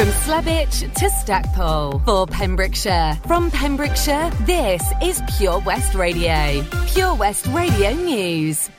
From Slebich to Stackpole, for Pembrokeshire. From Pembrokeshire, this is Pure West Radio. Pure West Radio News.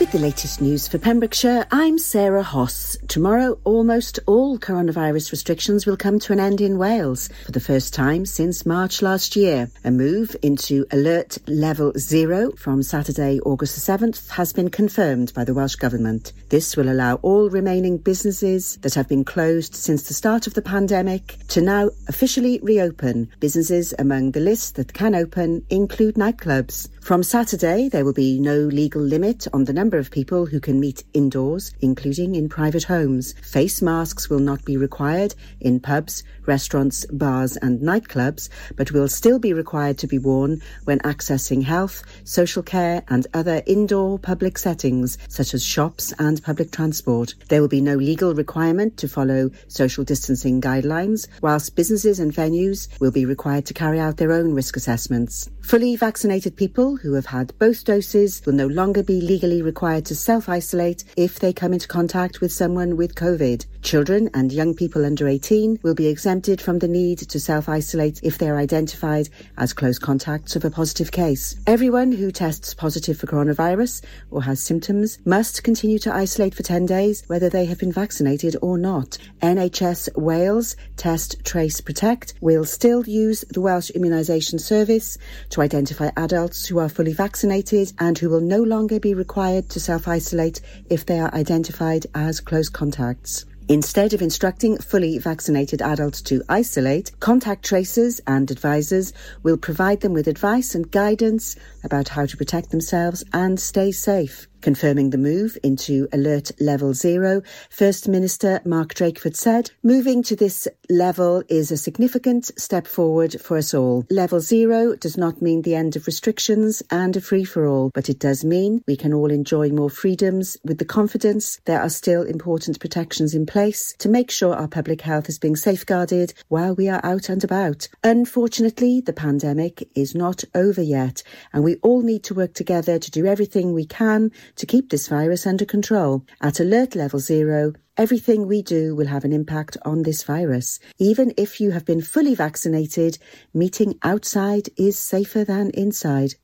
With the latest news for Pembrokeshire, I'm Sarah Hoss. Tomorrow, almost all coronavirus restrictions will come to an end in Wales for the first time since March last year. A move into alert level 0 from Saturday, August the 7th has been confirmed by the Welsh Government. This will allow all remaining businesses that have been closed since the start of the pandemic to now officially reopen. Businesses among the list that can open include nightclubs. From Saturday, there will be no legal limit on the number of people who can meet indoors, including in private homes. Face masks will not be required in pubs, restaurants, bars and nightclubs, but will still be required to be worn when accessing health, social care and other indoor public settings such as shops and public transport. There will be no legal requirement to follow social distancing guidelines, whilst businesses and venues will be required to carry out their own risk assessments. Fully vaccinated people who have had both doses will no longer be legally required to self-isolate if they come into contact with someone with COVID. Children and young people under 18 will be exempted from the need to self-isolate if they are identified as close contacts of a positive case. Everyone who tests positive for coronavirus or has symptoms must continue to isolate for 10 days, whether they have been vaccinated or not. NHS Wales Test, Trace, Protect will still use the Welsh Immunisation Service to identify adults who are fully vaccinated and who will no longer be required to self-isolate if they are identified as close contacts. Instead of instructing fully vaccinated adults to isolate, contact tracers and advisors will provide them with advice and guidance about how to protect themselves and stay safe. Confirming the move into alert level 0, First Minister Mark Drakeford said, "Moving to this level is a significant step forward for us all. Level 0 does not mean the end of restrictions and a free-for-all, but it does mean we can all enjoy more freedoms with the confidence there are still important protections in place to make sure our public health is being safeguarded while we are out and about. Unfortunately, the pandemic is not over yet, and we all need to work together to do everything we can to keep this virus under control. At alert level 0, everything we do will have an impact on this virus. Even if you have been fully vaccinated, meeting outside is safer than inside."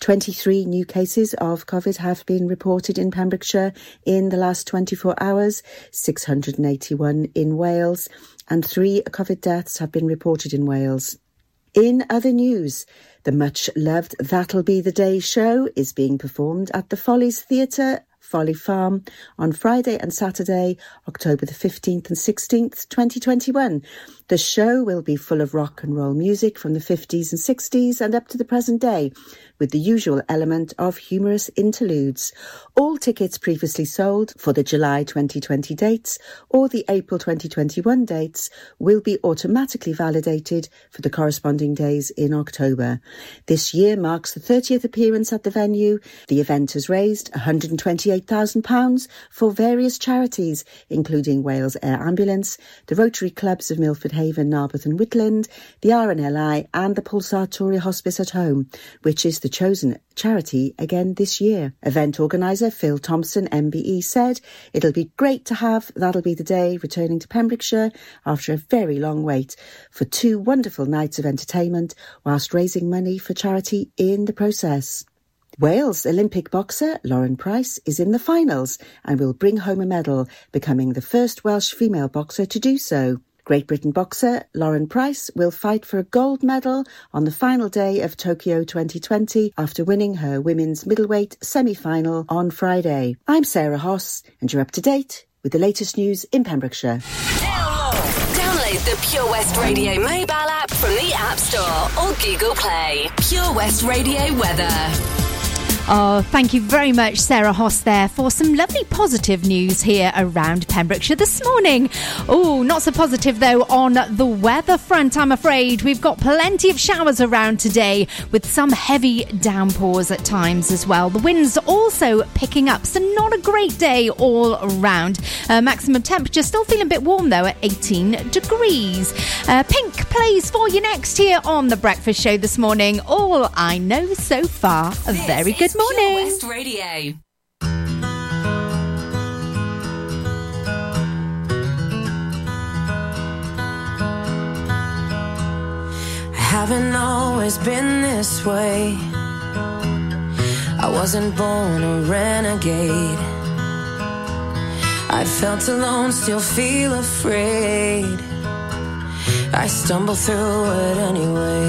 23 new cases of COVID have been reported in Pembrokeshire in the last 24 hours, 681 in Wales, and 3 COVID deaths have been reported in Wales. In other news, the much-loved That'll Be the Day show is being performed at the Follies Theatre, Folly Farm, on Friday and Saturday, October the 15th and 16th, 2021. The show will be full of rock and roll music from the 50s and 60s and up to the present day, with the usual element of humorous interludes. All tickets previously sold for the July 2020 dates or the April 2021 dates will be automatically validated for the corresponding days in October. This year marks the 30th appearance at the venue. The event has raised £128,000 for various charities, including Wales Air Ambulance, the Rotary Clubs of Milford Haven, Narbeth and Whitland, the RNLI and the Pulsar Tory Hospice at Home, which is the chosen charity again this year. Event organiser Phil Thompson MBE said, "It'll be great to have That'll Be the Day returning to Pembrokeshire after a very long wait for 2 wonderful nights of entertainment whilst raising money for charity in the process." Wales Olympic boxer Lauren Price is in the finals and will bring home a medal, becoming the first Welsh female boxer to do so. Great Britain boxer Lauren Price will fight for a gold medal on the final day of Tokyo 2020 after winning her women's middleweight semi-final on Friday. I'm Sarah Hoss and you're up to date with the latest news in Pembrokeshire. Download the Pure West Radio mobile app from the App Store or Google Play. Pure West Radio weather. Oh, thank you very much, Sarah Hoss, there for some lovely positive news here around Pembrokeshire this morning. Oh, not so positive, though, on the weather front, I'm afraid. We've got plenty of showers around today with some heavy downpours at times as well. The wind's also picking up, so not a great day all around. Maximum temperature still feeling a bit warm, though, at 18 degrees. Pink plays for you next here on The Breakfast Show this morning. All I know so far, a very good morning. Pure West Radio. haven't always been this way. I wasn't born a renegade. I felt alone, still feel afraid. I stumble through it anyway.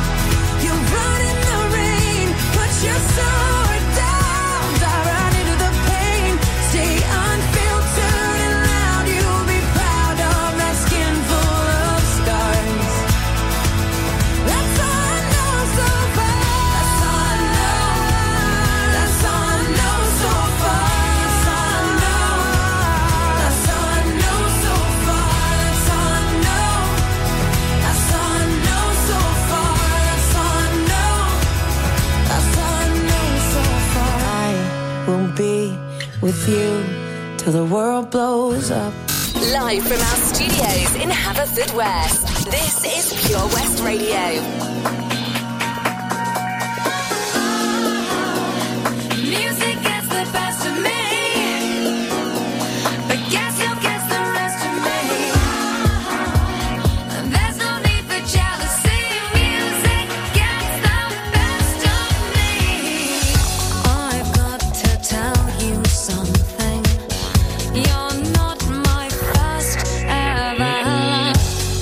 you run in the rain. Put your sword down, dive right into the pain. Stay unfiltered and loud, you'll be proud of that skin full of scars. That's all I know so far. That's all I know. That's all I know so far. That's all I know. That's all I know so far. That's all I know. That's all I know so far. That's all I know. That's all I know so far. I will be with you till the world blows up. Live from our studios in Haverfordwest, this is Pure West Radio. Music gets the best of me, but guess who gets the rest of me? There's no need for jealousy. Music gets the best of me. I've got to tell you something. You're not my first ever love.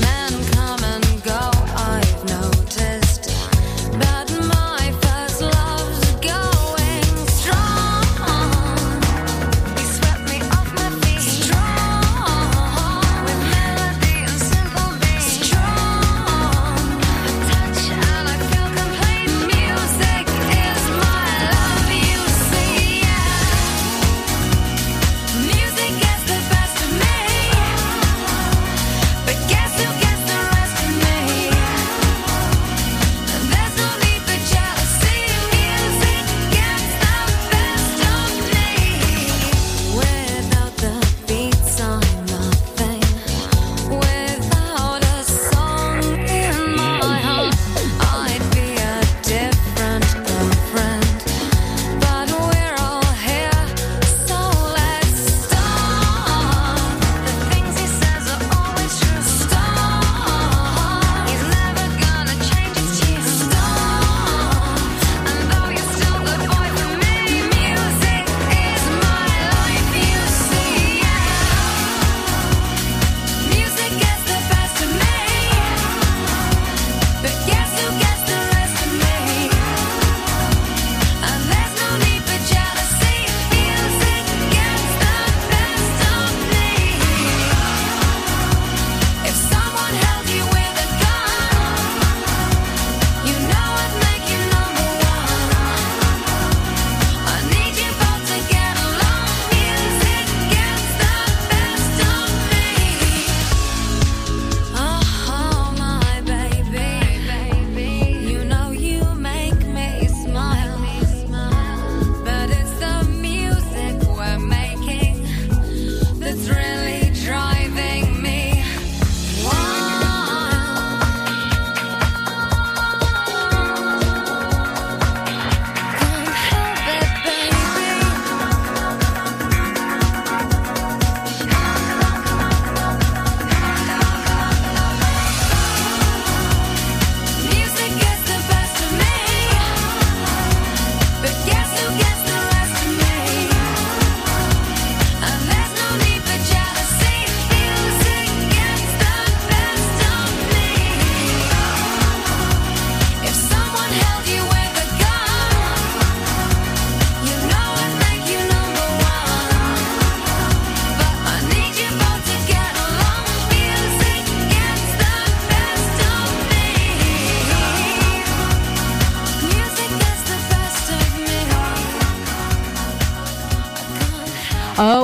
Men come and go, I've noticed.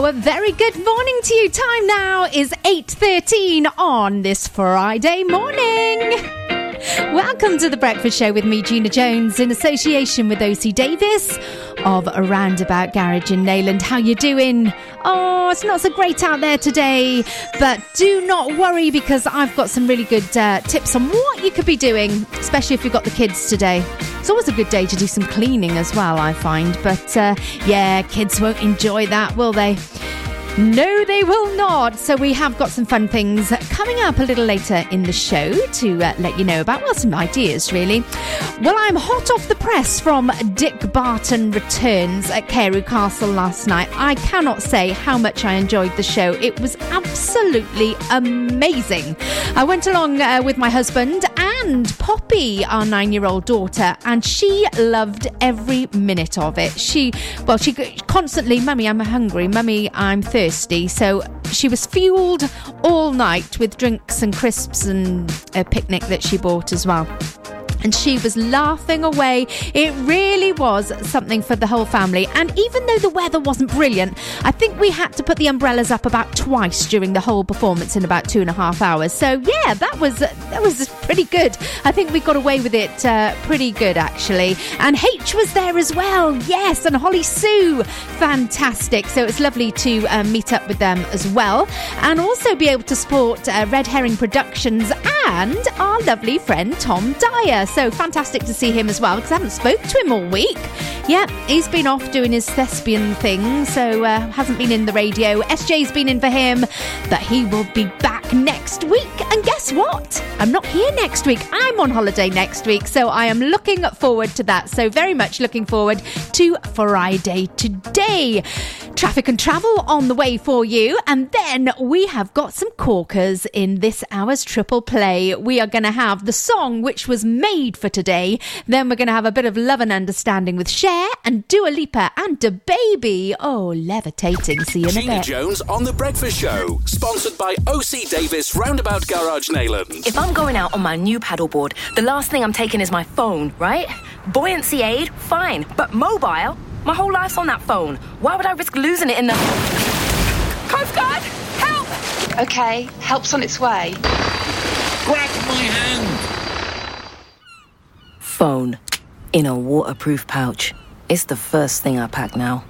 A very good morning to you. Time now is 8:13 on this Friday morning. Welcome to The Breakfast Show with me, Gina Jones, in association with O.C. Davis of Roundabout Garage in Nayland. How you doing? Oh, it's not so great out there today, but do not worry because I've got some really good tips on what you could be doing, especially if you've got the kids today. It's always a good day to do some cleaning as well, I find, but yeah, kids won't enjoy that, will they? No, they will not. So we have got some fun things coming up a little later in the show to let you know about, well, some ideas, really. Well, I'm hot off the press from Dick Barton Returns at Carew Castle last night. I cannot say how much I enjoyed the show. It was absolutely amazing. I went along with my husband and Poppy, our 9-year-old daughter, and she loved every minute of it. She constantly, Mummy, I'm hungry. Mummy, I'm thirsty. So she was fueled all night with drinks and crisps and a picnic that she bought as well. And she was laughing away. It really was something for the whole family. And even though the weather wasn't brilliant, I think we had to put the umbrellas up about twice during the whole performance in about 2.5 hours. So yeah, that was pretty good. I think we got away with it pretty good, actually. And H was there as well. Yes, and Holly Sue. Fantastic. So it's lovely to meet up with them as well. And also be able to support Red Herring Productions and our lovely friend Tom Dyer. So fantastic to see him as well, because I haven't spoke to him all week. Yeah, he's been off doing his thespian thing, so hasn't been in the radio. SJ's been in for him, but he will be back next week. And guess what? I'm not here next week. I'm on holiday next week, so I am looking forward to that. So very much looking forward to Friday today. Traffic and travel on the way for you. And then we have got some corkers in this hour's triple play. We are going to have the song which was made for today. Then we're going to have a bit of Love and Understanding with Cher and Dua Lipa and DaBaby. Oh, levitating. See you in a bit. Gina Jones on The Breakfast Show. Sponsored by O.C. Davis Roundabout Garage Nayland. If I'm going out on my new paddleboard, the last thing I'm taking is my phone, right? Buoyancy aid, fine. But mobile? My whole life's on that phone. Why would I risk losing it in the... Coast Guard, help! OK, help's on its way. Grab my hand! Phone. In a waterproof pouch. It's the first thing I pack now.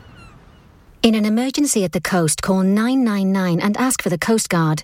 In an emergency at the coast, call 999 and ask for the Coast Guard.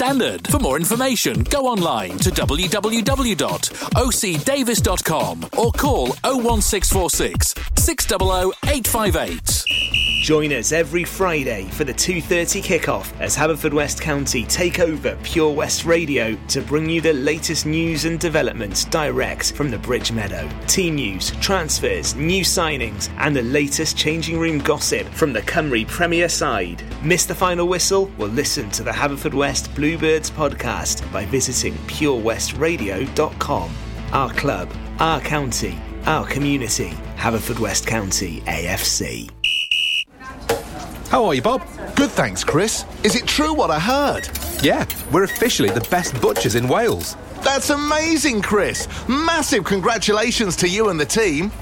standard. For more information, go online to www.ocdavis.com or call 01646 600 858. Join us every Friday for the 2:30 kick-off as Haverfordwest County take over Pure West Radio to bring you the latest news and developments direct from the Bridge Meadow. Team news, transfers, new signings and the latest changing room gossip from the Cymru Premier side. Miss the final whistle? Well, listen to the Haverfordwest Bluebirds podcast by visiting purewestradio.com. Our club, our county, our community. Haverfordwest County AFC. How are you, Bob? Good, thanks, Chris. Is it true what I heard? Yeah, we're officially the best butchers in Wales. That's amazing, Chris. Massive congratulations to you and the team.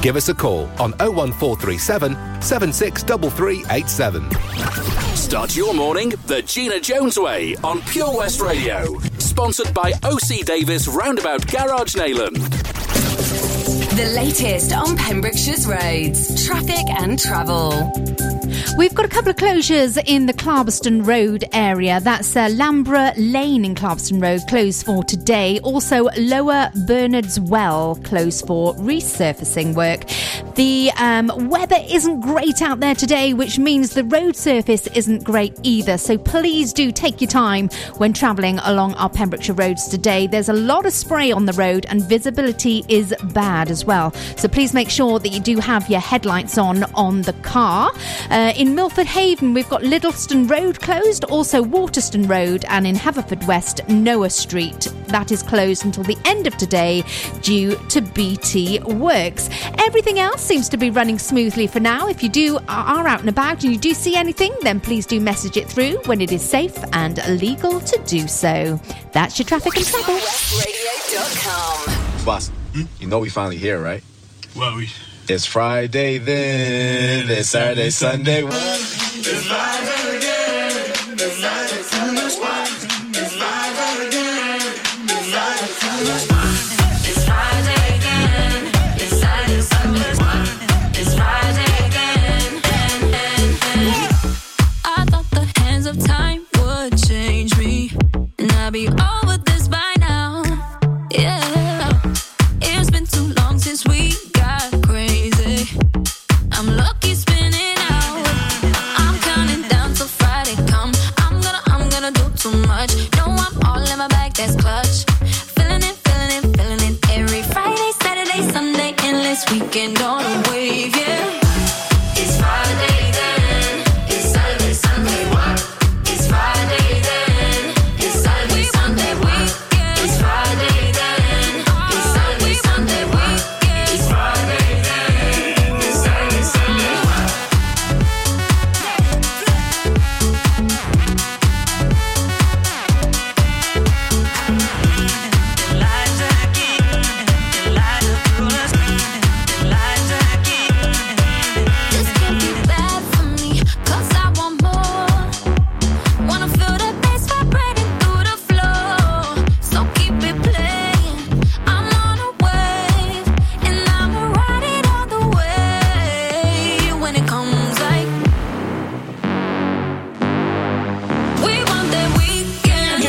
Give us a call on 01437 763387. Start your morning the Gina Jones way on Pure West Radio. Sponsored by O.C. Davis Roundabout Garage Nayland. The latest on Pembrokeshire's roads, traffic and travel. We've got a couple of closures in the Clarberston Road area. That's Lambra Lane in Clarberston Road, closed for today. Also, Lower Bernards Well, closed for resurfacing work. The weather isn't great out there today, which means the road surface isn't great either. So please do take your time when travelling along our Pembrokeshire roads today. There's a lot of spray on the road and visibility is bad as well. So please make sure that you do have your headlights on the car. In Milford Haven, we've got Liddleston Road closed, also Waterston Road, and in Haverfordwest, Noah Street. That is closed until the end of today due to BT works. Everything else seems to be running smoothly for now. If you are out and about and you do see anything, then please do message it through when it is safe and legal to do so. That's your traffic and travel. WestRadio.com. Boss, you know we finally here, right? Well, it's Friday then, it's Saturday, Sunday. It's Friday again, it's Friday, Sunday. It's Friday again, it's Friday, Sunday. It's Friday again, it's Saturday, Sunday. It's Friday again, and. I thought the hands of time would change me, and I'd be over this by now, yeah. It's been too long since we got crazy. I'm lucky spinning out. I'm counting down till Friday come. I'm gonna do too much. No, I'm all in my bag, that's clutch. Feeling it, feeling it, feeling it. Every Friday, Saturday, Sunday, endless weekend on a wave, yeah. It's Friday then, it's Saturday, Sunday. What? It's Friday then, it's Saturday, Sunday. What? It's Friday then, it's Saturday, Sunday. What? It's Friday then, it's Saturday, Sunday. What? This can't be bad for me, 'cause I want more. Wanna feel the bass vibrating through the floor. So keep it playing. I'm on a wave, and I'ma ride it all the way. When it comes like we want that weekend. We want that weekend. We want that weekend.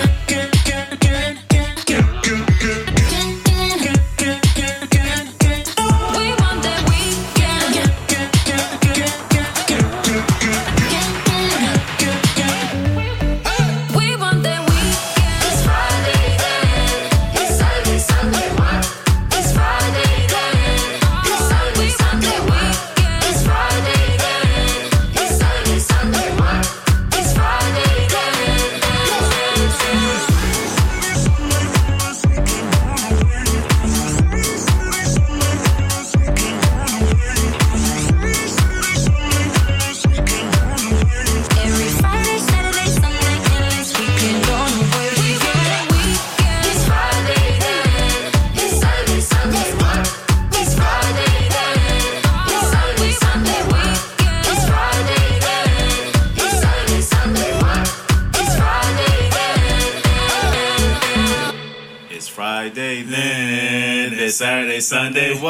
It's Friday then, it's Saturday, Sunday. What? It's Friday then, it's Saturday, Sunday. What? It's Friday then, it's Saturday, Sunday. What? It's Friday then, and. Every Friday, Saturday, Sunday, endless weekend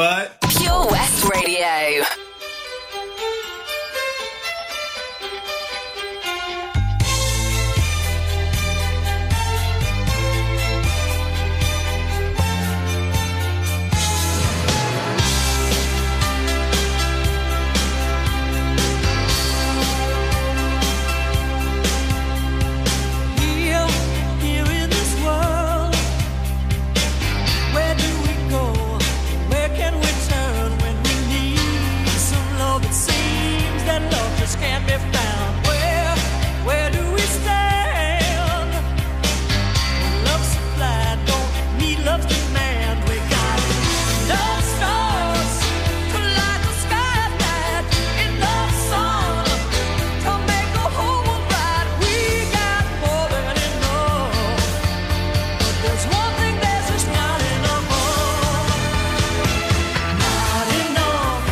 on the way. We want that weekend. It's Friday then, it's Saturday, Sunday. What? It's Friday then, it's Saturday, Sunday. What? It's Friday then, it's Saturday, Sunday. What? It's Friday then, and. It's Friday then, it's Saturday, Sunday. What? Pure West Radio. Here in this world, where do we go? Where can we turn when we need some love? It seems that love just can't be found. Where do we stand? Love supply, don't need love's demand. We got love stars, collide the skyline, and love songs to make a whole right. We got more than enough. But there's one thing that's just not enough of. Not enough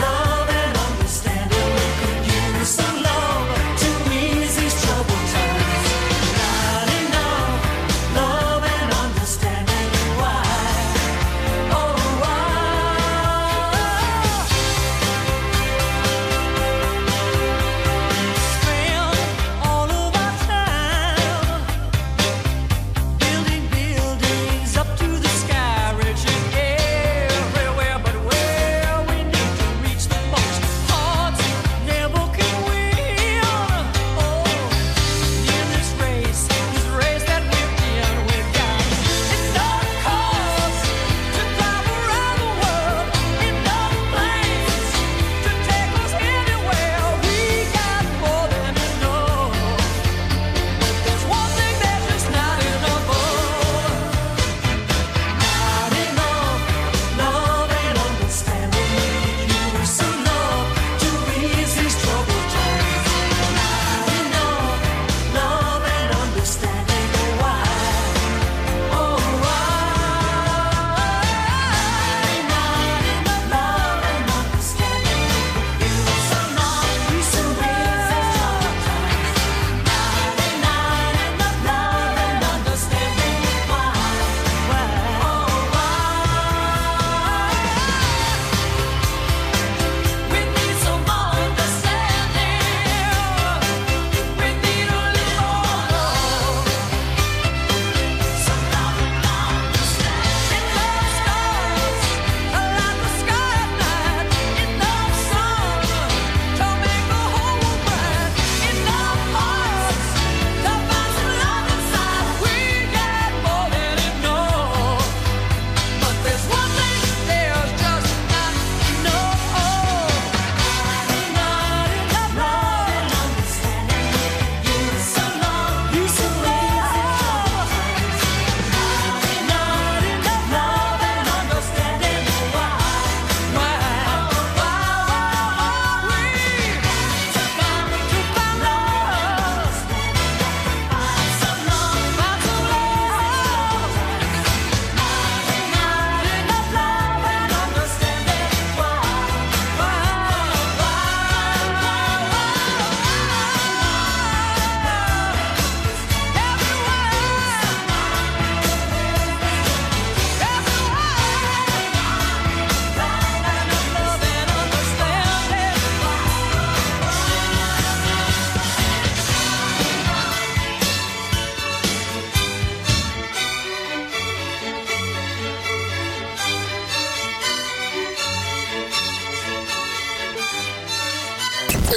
love and understanding. We could use some love to ease these troubled times. Not enough love and understanding why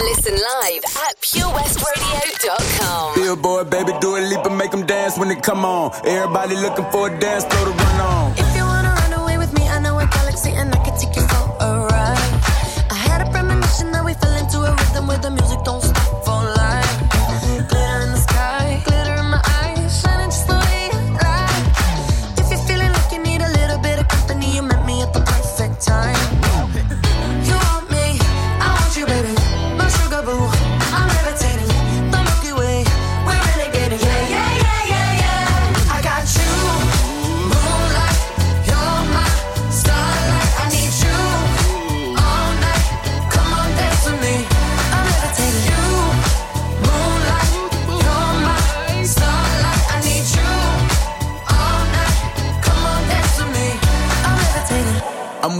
Listen live at purewestradio.com. Billboard, baby, Dua Lipa, make them dance when they come on. Everybody looking for a dance floor to run on. If you wanna run away with me, I know a galaxy and I can take you for a ride. I had a premonition that we fell into a rhythm where the music don't stop for life. Glitter in the sky, glitter in my eyes, shining just the way you like. If you're feeling like you need a little bit of company, you met me at the perfect time.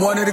One of the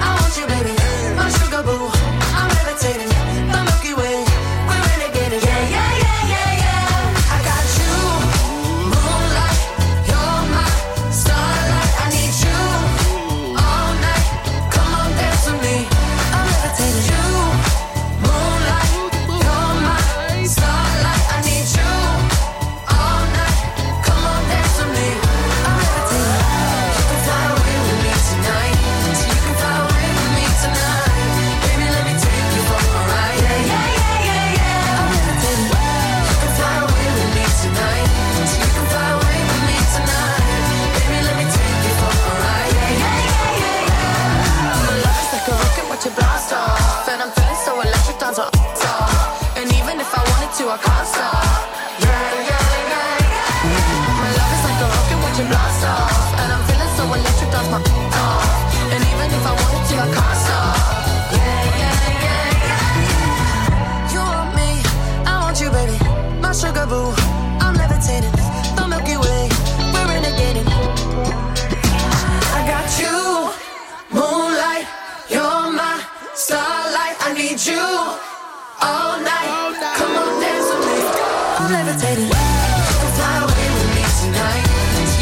I want you, baby. My sugar boo, I'm levitating. The Milky Way, we're renegading. Yeah, yeah, yeah. I can't stop. Yeah, yeah, yeah, yeah. My love is like a rocket when you blast off, and I'm feeling so electric, that's my off. And even if I wanted to, I can't stop. Yeah, yeah, yeah, yeah. You want me, I want you, baby. My sugar boo, I'm levitating. The Milky Way, we're renegading. I got you, moonlight. You're my starlight. I need you all night. Levitating. You can fly away with me tonight.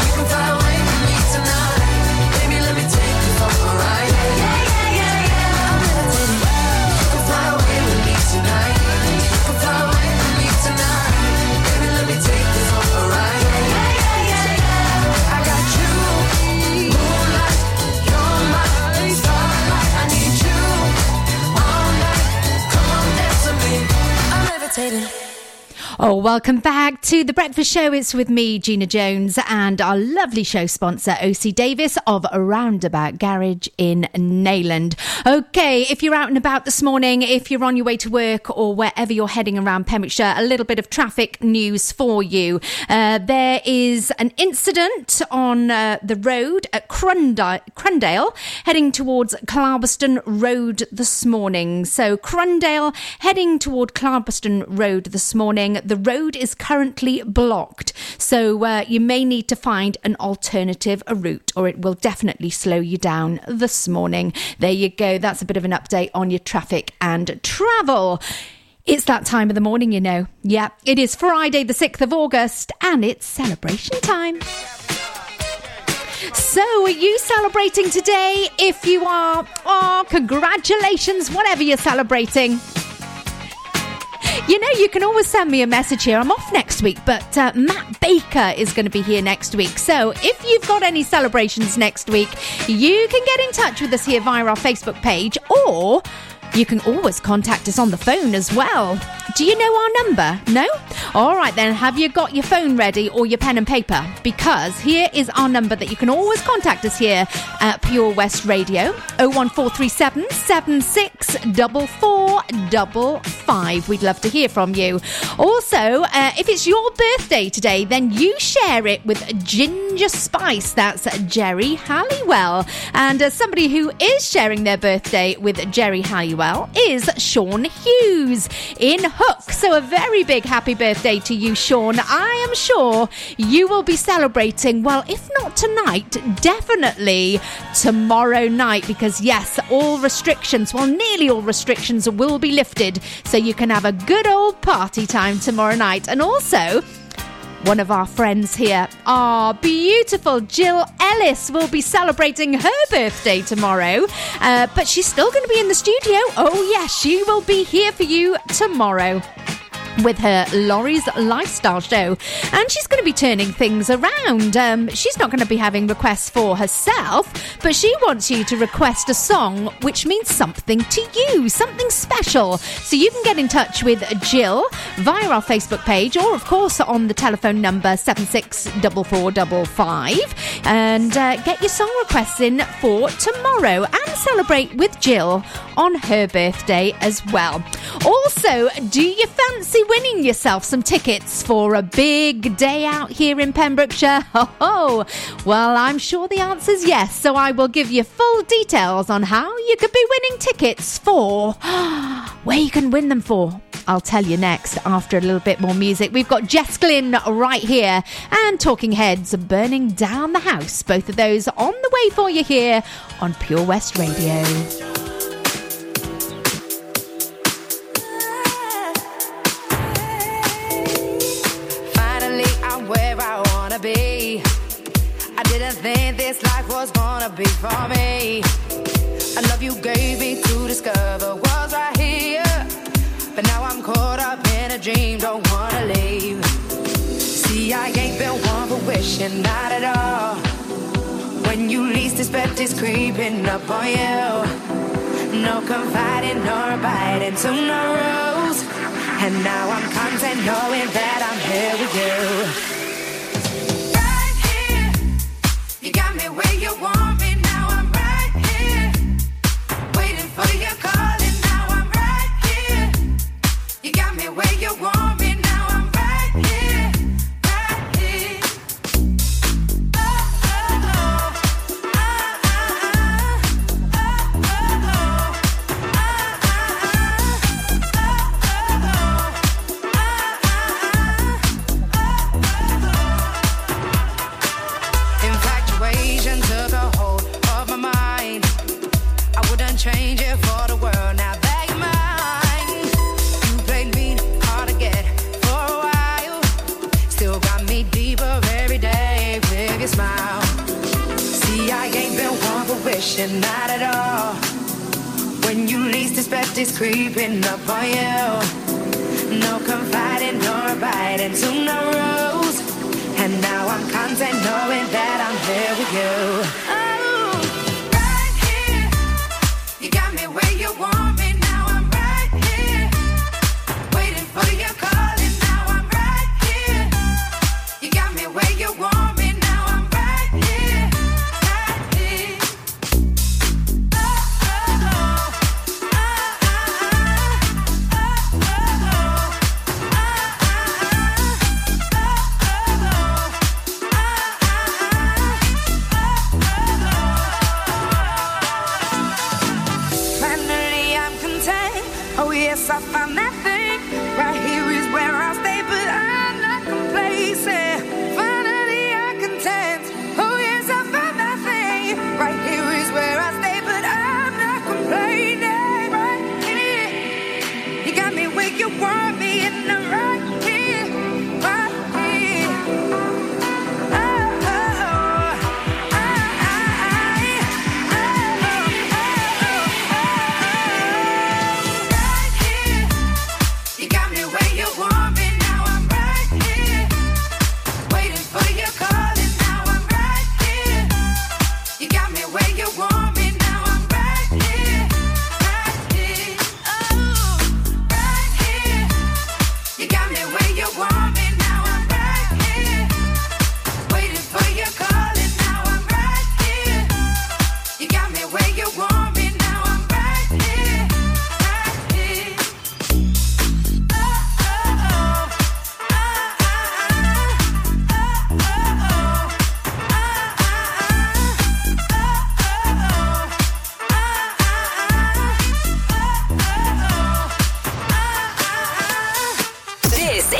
You can fly away with me tonight. Baby, let me take you for a ride. Yeah, yeah, yeah, yeah. I'm levitating. You can fly away with me tonight. You can fly away with me tonight. Baby, let me take you for a ride. Yeah, yeah, yeah, yeah. I got you, moonlight. You're my starlight. I need you all night. Come on, dance with me. I'm levitating. Oh, welcome back to The Breakfast Show. It's with me, Gina Jones, and our lovely show sponsor, O.C. Davis of Roundabout Garage in Nayland. OK, if you're out and about this morning, if you're on your way to work or wherever you're heading around Pembrokeshire, a little bit of traffic news for you. There is an incident on the road at Crundale, heading towards Clarberston Road this morning. So Crundale heading toward Clarberston Road this morning. The road is currently blocked, so you may need to find an alternative route, or it will definitely slow you down this morning. There you go. That's a bit of an update on your traffic and travel. It's that time of the morning, you know. Yeah, it is Friday the 6th of August, and it's celebration time. So, are you celebrating today? If you are, oh, congratulations, whatever you're celebrating. You know, you can always send me a message here. I'm off next week, but Matt Baker is going to be here next week. So if you've got any celebrations next week, you can get in touch with us here via our Facebook page, or you can always contact us on the phone as well. Do you know our number? No? All right, then. Have you got your phone ready or your pen and paper? Because here is our number that you can always contact us here at Pure West Radio. 01437 764455. 5. We'd love to hear from you. Also, if it's your birthday today, then you share it with Ginger Spice. That's Geri Halliwell. And somebody who is sharing their birthday with Geri Halliwell is Sean Hughes in Hook. So a very big happy birthday to you, Sean. I am sure you will be celebrating, well, if not tonight, definitely tomorrow night, because yes, all restrictions, well, nearly all restrictions will be lifted, so you can have a good old party time tomorrow night. And also, one of our friends here, our beautiful Jill Ellis, will be celebrating her birthday tomorrow, but she's still going to be in the studio. Oh yes, she will be here for you tomorrow with her Laurie's Lifestyle Show, and she's going to be turning things around. She's not going to be having requests for herself, but she wants you to request a song which means something to you, something special. So you can get in touch with Jill via our Facebook page, or of course on the telephone number 764455, and get your song requests in for tomorrow and celebrate with Jill on her birthday as well. Also, do you fancy winning yourself some tickets for a big day out here in Pembrokeshire? Oh, well, I'm sure the answer's yes, so I will give you full details on how you could be winning tickets for, where you can win them for. I'll tell you next after a little bit more music. We've got Jess Glynn right here and Talking Heads Burning Down the House. Both of those on the way for you here on Pure West Radio. Think this life was gonna be for me. I love you gave me to discover was right here, but now I'm caught up in a dream, don't wanna leave. See, I ain't been one for wishing, not at all. When you least expect it's creeping up on you. No confiding nor biting to no rules, and now I'm content knowing that I'm here with you. You got me where you want me, now I'm right here, waiting for your call, and now I'm right here. You got me where you want me, now I'm right here, right here. Oh, oh, oh, oh, oh, oh, oh, change it for the world, now that you're mine. You played me hard to get for a while, still got me deeper every day with your smile. See, I ain't been one for wishing, not at all. When you least expect it's creeping up on you. No confiding nor abiding to no rules, and now I'm content knowing that I'm here with you. is Pure West Radio. For Pembrokeshire, from Pembrokeshire. One shot. You might get what you're after. Cool babies. Strange but not a stranger. I'm an ordinary guy. Burning down the house. Hold tight. Wait till the party's over. Hold tight. We're in for nasty weather. There has got to be a way. Burning down the house. It's a picnic, pack your bags. Time for jumping overboard. Transportation is here. Close enough, but not too far. Maybe you know where you are. Fighting fire with fire. Always. You might need a raincoat. Shake down. Dreams walking in broad daylight. 365 degrees. Burning down the house. It was once upon a place. Sometimes I listen to myself. All I'm coming with place. People on their way to work, and baby, what do you expect? All the first in new place. Burning down the house. Down on the ordinary. That's right. Don't wanna hurt nobody. Something sure can sweep me off my feet. Burning down the house. No reason for me to support, and you have not seen nothing yet. Everything stuck together. I don't know what you expect, staring into the TV set. Fighting fire with fire. Thank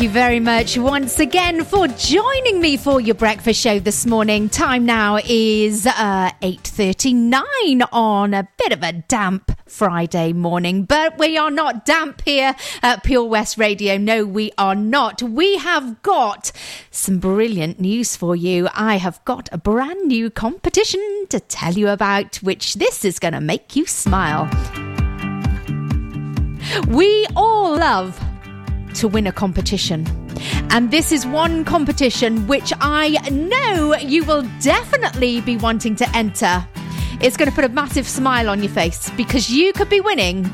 you very much once again for joining me for your breakfast show this morning. Time now is 8:39 on a bit of a damp Friday morning, but we are not damp here at Pure West Radio. No, we are not. We have got some brilliant news for you. I have got a brand new competition to tell you about, which this is going to make you smile. We all love to win a competition, and this is one competition which I know you will definitely be wanting to enter. It's going to put a massive smile on your face, because you could be winning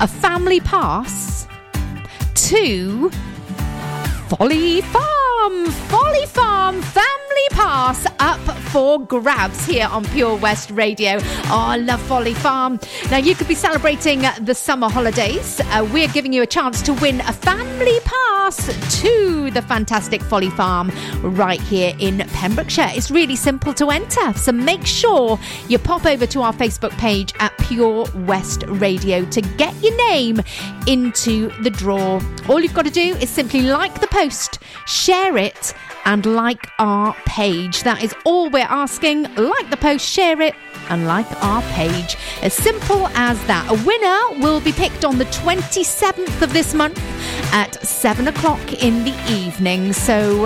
a family pass to Folly Farm family pass up for grabs here on Pure West Radio. Oh, I love Folly Farm. Now, you could be celebrating the summer holidays. We're giving you a chance to win a family pass to the fantastic Folly Farm right here in Pembrokeshire. It's really simple to enter, so make sure you pop over to our Facebook page at Pure West Radio to get your name into the draw. All you've got to do is simply like the post, share it, and like our page. That is all we're asking. Like the post, share it, and like our page. As simple as that. A winner will be picked on the 27th of this month at 7 o'clock in the evening. So,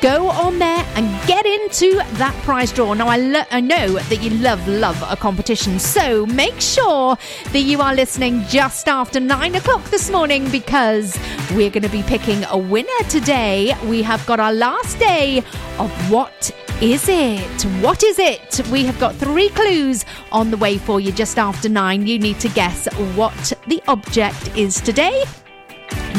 go on there and get into that prize draw. Now, I know that you love a competition, so make sure that you are listening just after 9 o'clock this morning, because we're going to be picking a winner today. We have got our last day of What Is It? What is it? We have got three clues on the way for you just after 9. You need to guess what the object is today.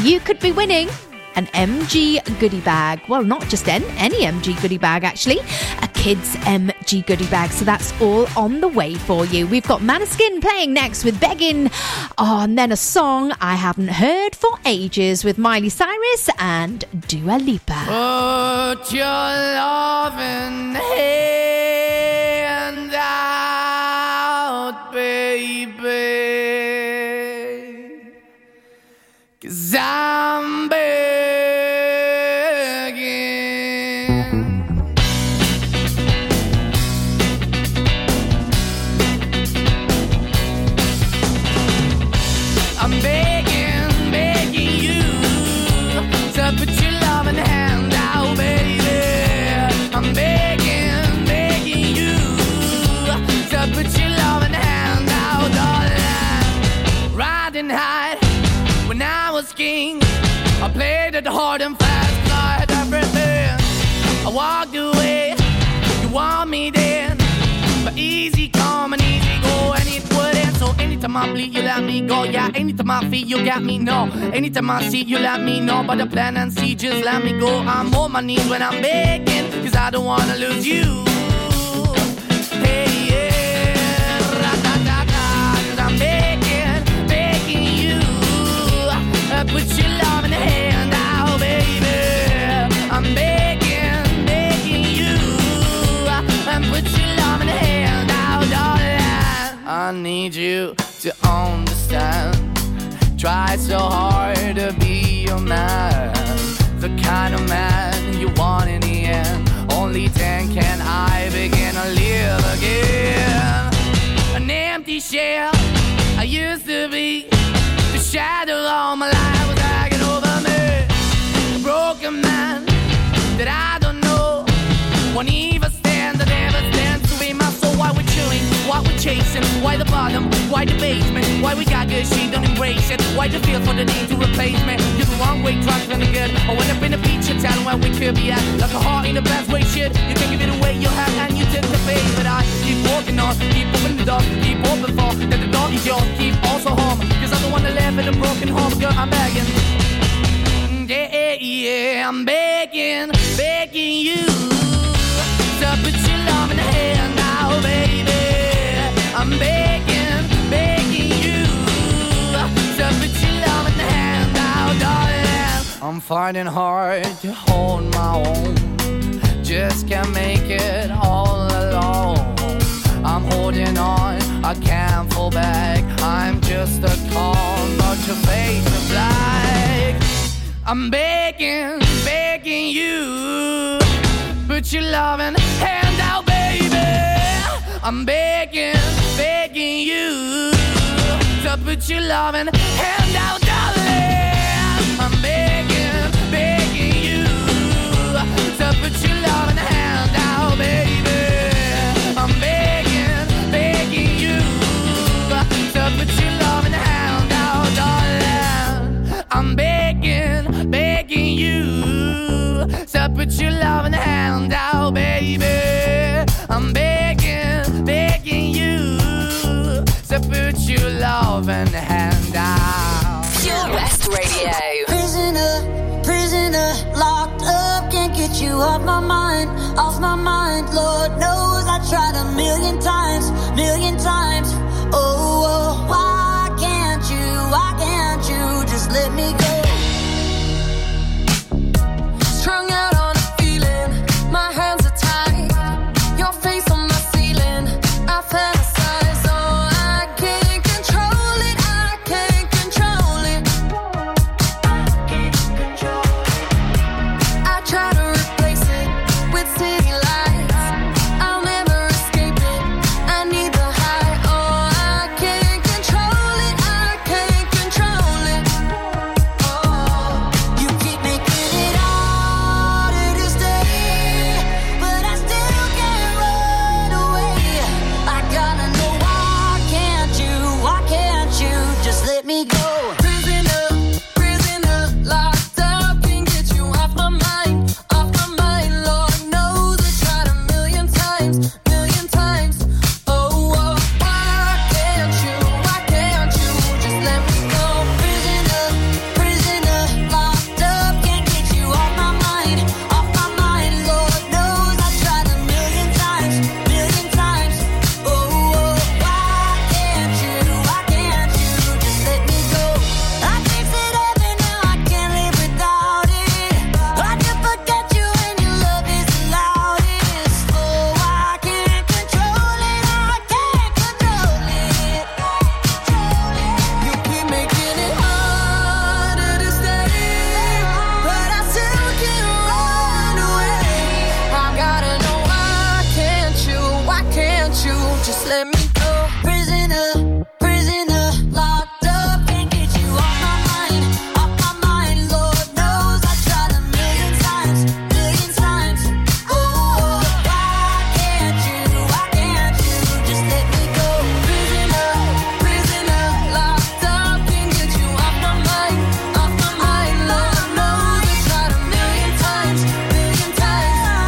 You could be winning an MG goodie bag. Well, not just any MG goodie bag, actually. A kids MG goodie bag. So that's all on the way for you. We've got Måneskin playing next with Beggin'. Oh, and then a song I haven't heard for ages with Miley Cyrus and Dua Lipa. Put your loving hand out, baby, 'cause I'm hard and fast, I had everything. I walked away, you want me then, but easy come and easy go, and it wouldn't. So anytime I bleed, you let me go, yeah. Anytime I feel, you got me, no. Anytime I see, you let me know, but the plan and see, just let me go. I'm on my knees when I'm begging, 'cause I don't wanna lose you. Hey, yeah, ra-da-da-da, 'cause I'm begging, begging you, put your love in the hand. I'm begging, begging you, and put your love in the hand out, darling. I need you to understand. Try so hard to be your man, the kind of man you want in the end. Only then can I begin to live again. An empty shell I used to be, the shadow all my life was hanging over me. A broken man that I don't know, won't even stand, I never stand to be my soul. Why we're chilling, why we're chasing, why the bottom, why the basement, why we got good, she don't embrace it, why the feel for the need to replace me, you're the wrong way, trying to find the good, I went up in the feature town where we could be at, like a heart in the best way, shit, you can give it away, you have and you take the bait, but I keep walking on, keep opening the door, keep open for, that the door is yours, keep also home, 'cause I'm the one that live in a broken home, girl, I'm begging. Yeah, yeah, yeah, I'm begging, begging you to put your love in the hand now, baby. I'm begging, begging you to put your love in the hand now, darling. I'm finding hard to hold my own, just can't make it all alone. I'm holding on, I can't fall back, I'm just a call, not your face of black. I'm begging, begging you, put your loving hand out, baby. I'm begging, begging you, to put your loving hand out, darling. I'm begging, begging you, to put your loving hand out, baby. I'm begging, begging you, to put your loving hand out, darling. I'm begging, begging you, so put your love in the hand out, baby. I'm begging, begging you, so put your love in the hand out. Pure West Radio. Prisoner, prisoner, locked up, can't get you off my mind, Lord knows I tried a million times, oh, oh, why can't you just let me go? Strung out on a feeling, my hands are tied, your face on my ceiling, I fantasize, oh, I can't control it, I can't control it, I can't control it, I try to replace it with city lights, I'll never escape it, me go. Prisoner, prisoner, locked up, can't get you off my mind, Lord knows I tried a million times, oh, oh, why can't you, just let me go. Prisoner, prisoner, locked up, can't get you off my mind, Lord knows I tried a million times, oh, oh, why can't you, just let me go. I fix it every now, I can't live without it, I can forget you when your love is the loudest, oh, I can't control it, I can't control it, You keep making it harder to stay, but I still can't run away. I gotta know why can't you just let me go? Prisoner, prisoner, locked up, can't get you off my mind, Lord knows I tried a million times, oh, why can't you, just let me go. Prisoner, prisoner, locked up, can't get you off my mind, Lord knows I tried a million times, oh, why can't you, just let me go. Can't get you off my mind, why can't you, just let me go. Million times, I wanna know why can't you, I wanna know why can't you, I gotta know why can't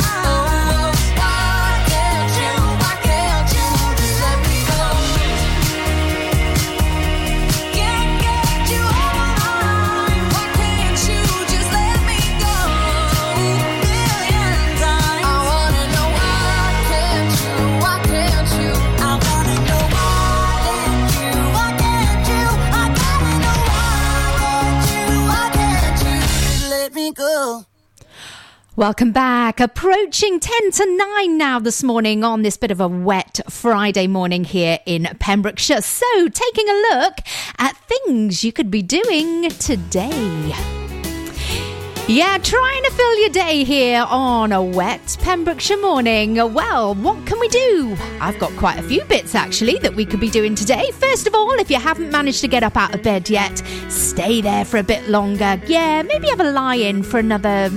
you, just let me go. Welcome back. Approaching 10 to 9 now this morning on this bit of a wet Friday morning here in Pembrokeshire. So, taking a look at things you could be doing today. Yeah, trying to fill your day here on a wet Pembrokeshire morning. Well, what can we do? I've got quite a few bits, actually, that we could be doing today. First of all, if you haven't managed to get up out of bed yet, stay there for a bit longer. Yeah, maybe have a lie-in for another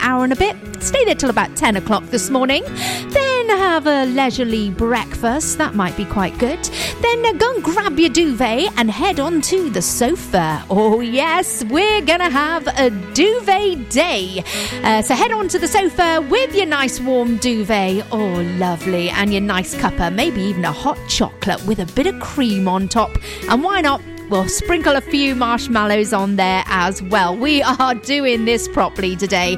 hour and a bit. Stay there till about 10 o'clock this morning. Then have a leisurely breakfast. That might be quite good. Then go and grab your duvet and head on to the sofa. Oh, yes, we're going to have a duvet day. So head on to the sofa with your nice warm duvet. Oh, lovely. And your nice cuppa, maybe even a hot chocolate with a bit of cream on top. And why not? We'll sprinkle a few marshmallows on there as well. We are doing this properly today.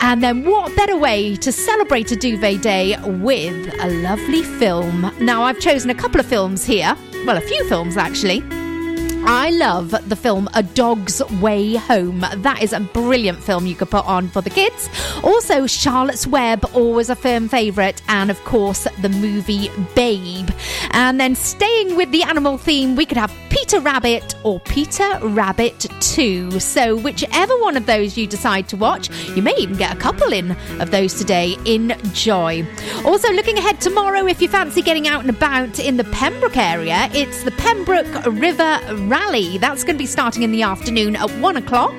And then what better way to celebrate a duvet day with a lovely film. Now, I've chosen a couple of films here. Well, a few films, actually. I love the film A Dog's Way Home. That is a brilliant film you could put on for the kids. Also, Charlotte's Web, always a firm favourite. And, of course, the movie Babe. And then staying with the animal theme, we could have Peter Rabbit or Peter Rabbit 2. So whichever one of those you decide to watch, you may even get a couple in of those today. Enjoy. Also, looking ahead tomorrow, if you fancy getting out and about in the Pembroke area, it's the Pembroke River Rally. That's going to be starting in the afternoon at 1 o'clock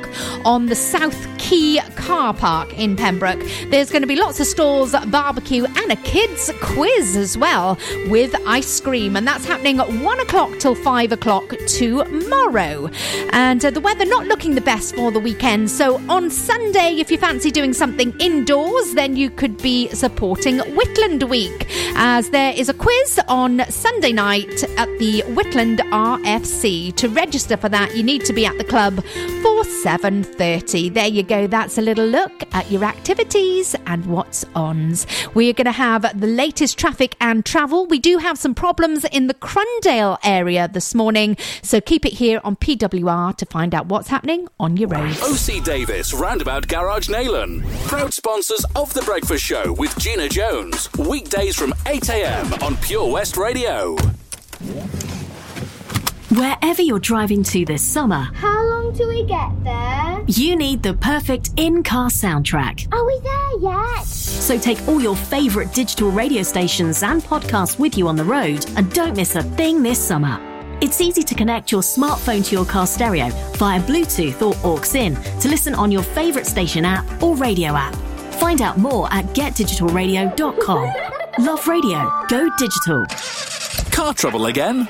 on the South Quay car park in Pembroke. There's going to be lots of stalls, barbecue and a kids quiz as well with ice cream, and that's happening at 1 o'clock till 5 o'clock tomorrow. And the weather not looking the best for the weekend, so on Sunday if you fancy doing something indoors, then you could be supporting Whitland Week, as there is a quiz on Sunday night at the Whitland RFC. To register for that, you need to be at the club for 7:30. There you go. That's a little look at your activities and what's ons. We're going to have the latest traffic and travel. We do have some problems in the Crundale area this morning, so keep it here on PWR to find out what's happening on your roads. O.C. Davis Roundabout Garage Nayland, proud sponsors of The Breakfast Show with Gina Jones, weekdays from 8 a.m. on Pure West Radio. Wherever you're driving to this summer... How long do we get there? You need the perfect in-car soundtrack. Are we there yet? So take all your favourite digital radio stations and podcasts with you on the road and don't miss a thing this summer. It's easy to connect your smartphone to your car stereo via Bluetooth or aux-in to listen on your favourite station app or radio app. Find out more at getdigitalradio.com. Love radio. Go digital. Car trouble again?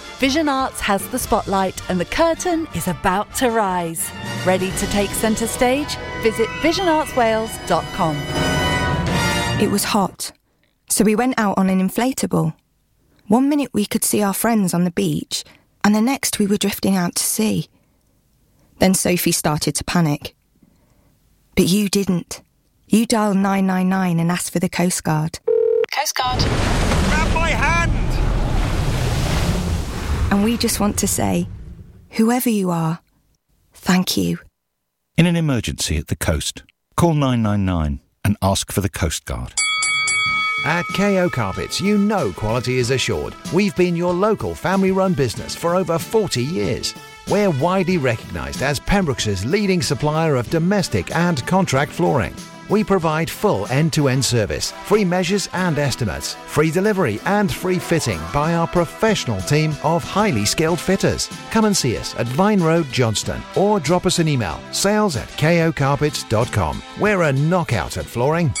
Vision Arts has the spotlight and the curtain is about to rise. Ready to take centre stage? Visit visionartswales.com. It was hot, so we went out on an inflatable. 1 minute we could see our friends on the beach, and the next we were drifting out to sea. Then Sophie started to panic. But you didn't. You dialed 999 and asked for the Coast Guard. Coast Guard. Grab my hand! And we just want to say, whoever you are, thank you. In an emergency at the coast, call 999 and ask for the Coast Guard. At KO Carpets, you know quality is assured. We've been your local family-run business for over 40 years. We're widely recognised as Pembrokeshire's leading supplier of domestic and contract flooring. We provide full end-to-end service, free measures and estimates, free delivery and free fitting by our professional team of highly skilled fitters. Come and see us at Vine Road, Johnston, or drop us an email, sales@kocarpets.com. We're a knockout at flooring.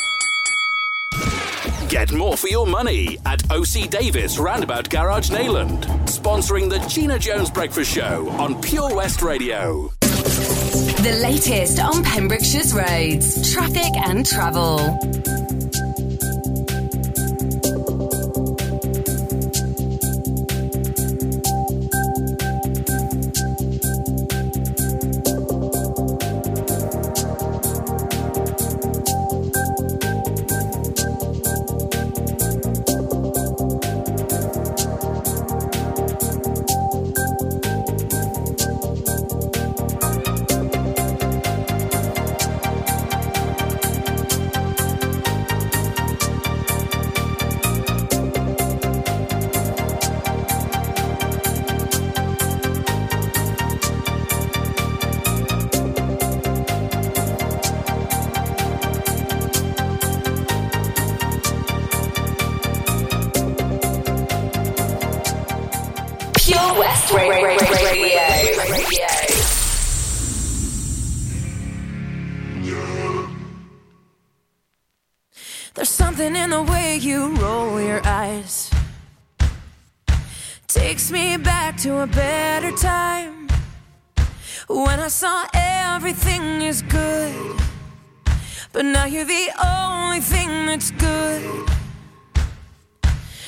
Get more for your money at O.C. Davis Roundabout Garage Nayland, sponsoring the Gina Jones Breakfast Show on Pure West Radio. The latest on Pembrokeshire's roads, traffic and travel. To a better time, when I saw everything is good, but now you're the only thing that's good.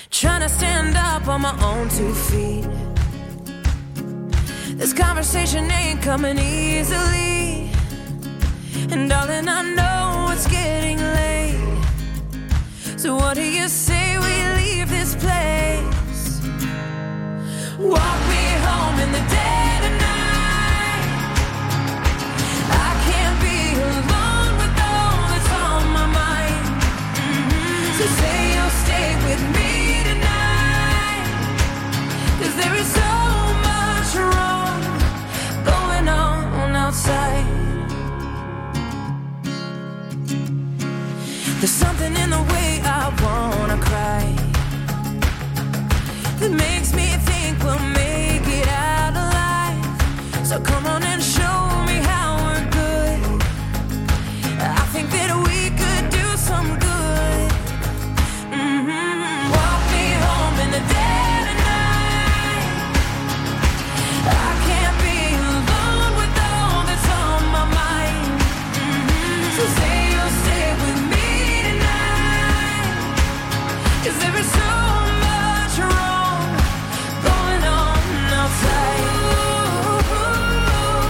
Trying to stand up on my own 2 feet. This conversation ain't coming easily, and darling, I know it's getting late. So what do you say we leave this place? Walk me home in the dead of night. I can't be alone with all that's on my mind. Mm-hmm. So say you'll stay with me tonight, 'cause there is so much wrong going on outside. There's something in the way I wanna cry that makes me think we'll make it out alive. So come on and show me how we're good. I think that we could do some good. Mm-hmm. Walk me home in the dead of night. I can't be alone with all that's on my mind. Mm-hmm. So say you'll stay with me tonight, 'cause there is so much wrong. Ooh, ooh, ooh.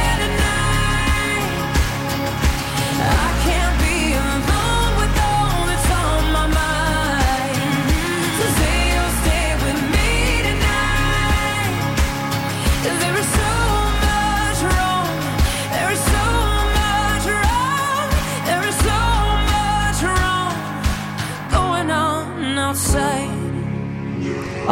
of night. I can't be alone with all that's on my mind. So say you'll stay with me tonight, 'cause there is so much wrong. There is so much wrong. There is so much wrong going on outside.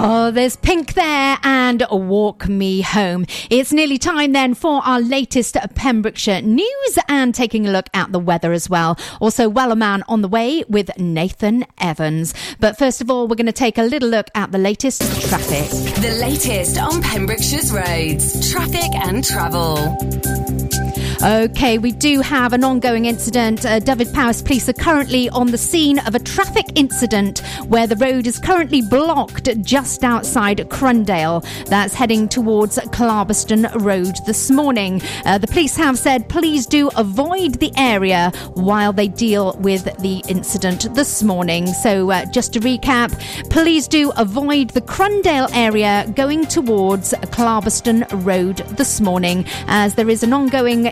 Oh, there's Pink there and Walk Me Home. It's nearly time then for our latest Pembrokeshire news and taking a look at the weather as well. Also, Well a Man on the way with Nathan Evans. But first of all, we're going to take a little look at the latest traffic. The latest on Pembrokeshire's roads, traffic and travel. OK, we do have an ongoing incident. Dyfed Powys Police are currently on the scene of a traffic incident where the road is currently blocked just outside Crundale. That's heading towards Clarbeston Road this morning. The police have said please do avoid the area while they deal with the incident this morning. So just to recap, please do avoid the Crundale area going towards Clarbeston Road this morning, as there is an ongoing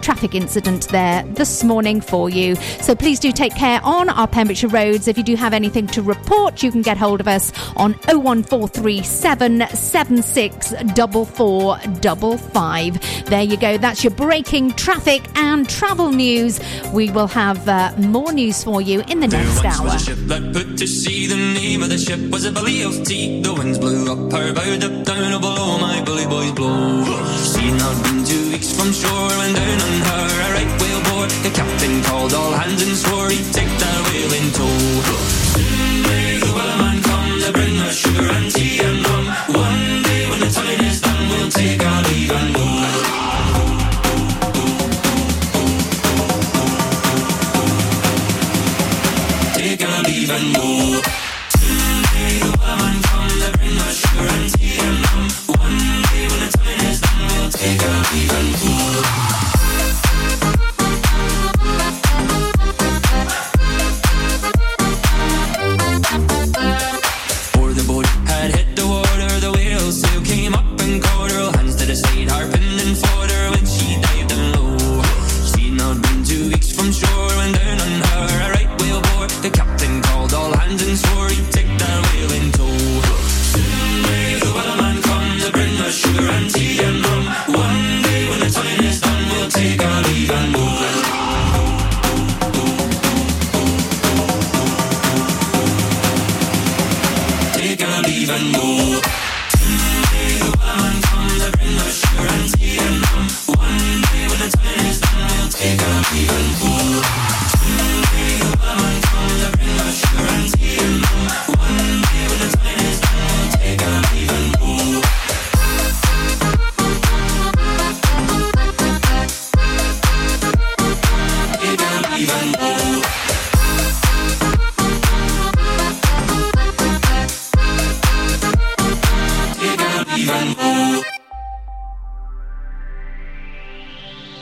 traffic incident there this morning for you. So please do take care on our Pembrokeshire roads. If you do have anything to report, you can get hold of us on 01437 764455. There you go, that's your breaking traffic and travel news. We will have more news for you in the next hour. There once was a ship that put to sea. The name of the ship was a belly of tea. The winds blew up her bow, up down, below my bully boys blow. She had not been 2 weeks from shore and